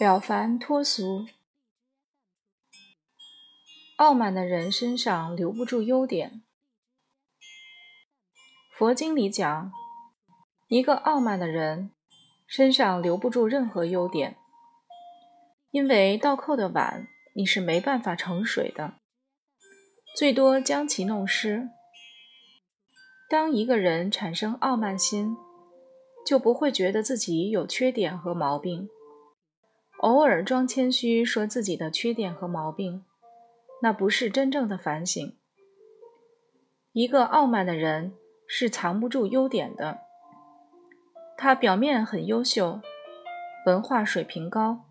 了凡脱俗。傲慢的人身上留不住优点。佛经里讲，一个傲慢的人身上留不住任何优点，因为倒扣的碗你是没办法盛水的，最多将其弄湿。当一个人产生傲慢心，就不会觉得自己有缺点和毛病，偶尔装谦虚说自己的缺点和毛病，那不是真正的反省。一个傲慢的人是藏不住优点的，他表面很优秀，文化水平高，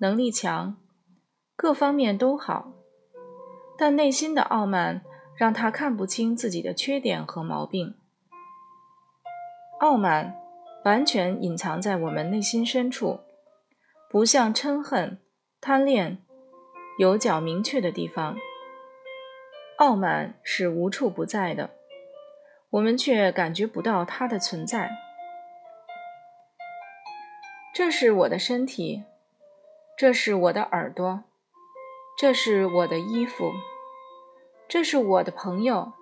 能力强，各方面都好，但内心的傲慢让他看不清自己的缺点和毛病。傲慢完全隐藏在我们内心深处，不像嗔恨、贪恋有较明确的地方，傲慢是无处不在的，我们却感觉不到它的存在。这是我的身体，这是我的耳朵，这是我的衣服，这是我的朋友，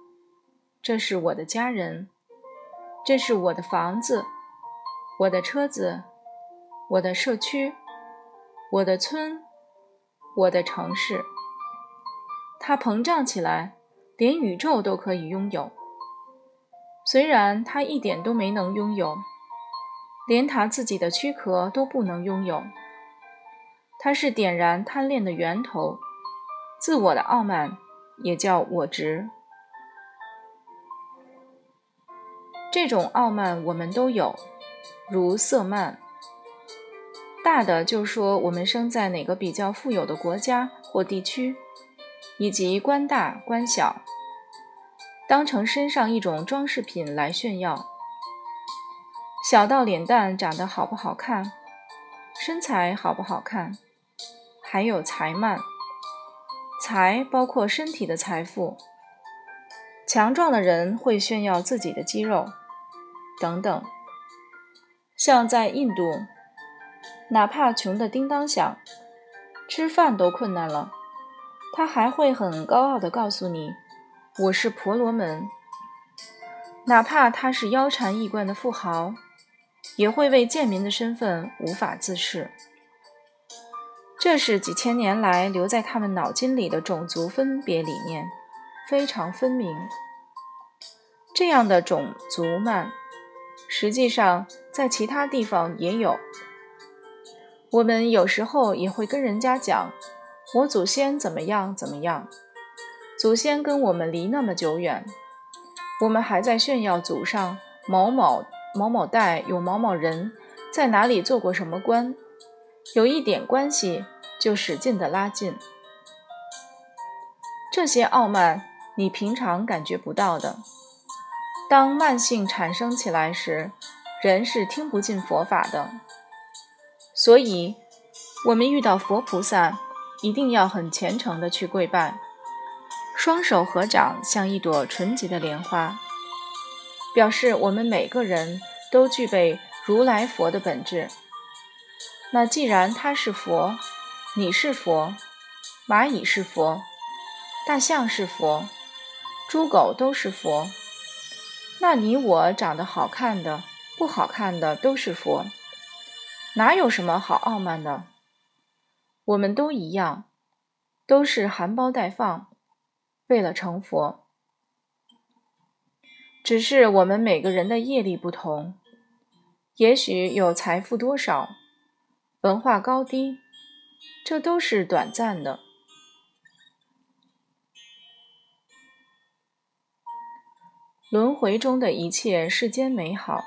这是我的家人，这是我的房子，我的车子，我的社区，我的村，我的城市。它膨胀起来，连宇宙都可以拥有。虽然它一点都没能拥有，连它自己的躯壳都不能拥有。它是点燃贪恋的源头，自我的傲慢也叫我执。这种傲慢我们都有，如色慢。大的就说我们生在哪个比较富有的国家或地区，以及官大官小，当成身上一种装饰品来炫耀。小到脸蛋长得好不好看，身材好不好看，还有财慢。财包括身体的财富，强壮的人会炫耀自己的肌肉等等。像在印度，哪怕穷得叮当响，吃饭都困难了，他还会很高傲地告诉你，我是婆罗门。哪怕他是腰缠亿贯的富豪，也会为贱民的身份无法自视。这是几千年来留在他们脑筋里的种族分别理念，非常分明。这样的种族慢，实际上在其他地方也有。我们有时候也会跟人家讲，我祖先怎么样怎么样，祖先跟我们离那么久远，我们还在炫耀祖上某某某某代有某某人在哪里做过什么官，有一点关系就使劲的拉近。这些傲慢你平常感觉不到的，当慢性产生起来时，人是听不进佛法的。所以我们遇到佛菩萨一定要很虔诚地去跪拜，双手合掌像一朵纯洁的莲花，表示我们每个人都具备如来佛的本质。那既然他是佛，你是佛，蚂蚁是佛，大象是佛，猪狗都是佛，那你我长得好看的不好看的都是佛，哪有什么好傲慢的？我们都一样，都是含苞待放，为了成佛。只是我们每个人的业力不同，也许有财富多少，文化高低，这都是短暂的。轮回中的一切世间美好，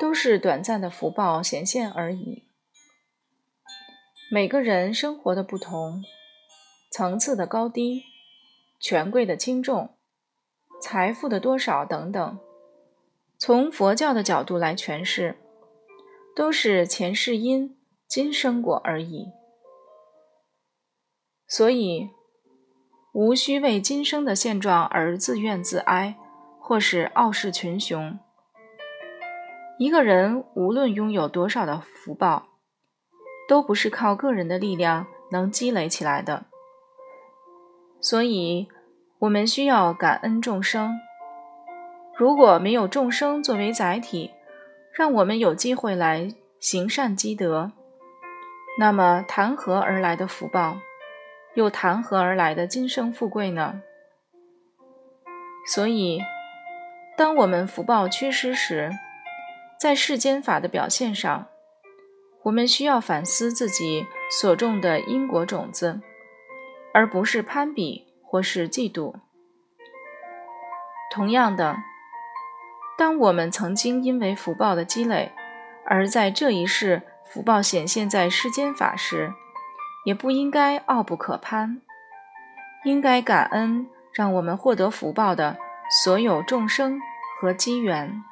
都是短暂的福报显现而已。每个人生活的不同，层次的高低，权贵的轻重，财富的多少等等，从佛教的角度来诠释，都是前世因，今生果而已。所以，无需为今生的现状而自怨自哀，或是傲视群雄。一个人无论拥有多少的福报，都不是靠个人的力量能积累起来的。所以，我们需要感恩众生。如果没有众生作为载体，让我们有机会来行善积德，那么谈何而来的福报，又谈何而来的今生富贵呢？所以，当我们福报缺失时，在世间法的表现上，我们需要反思自己所种的因果种子，而不是攀比或是嫉妒。同样的，当我们曾经因为福报的积累，而在这一世福报显现在世间法时，也不应该傲不可攀，应该感恩让我们获得福报的所有众生和机缘。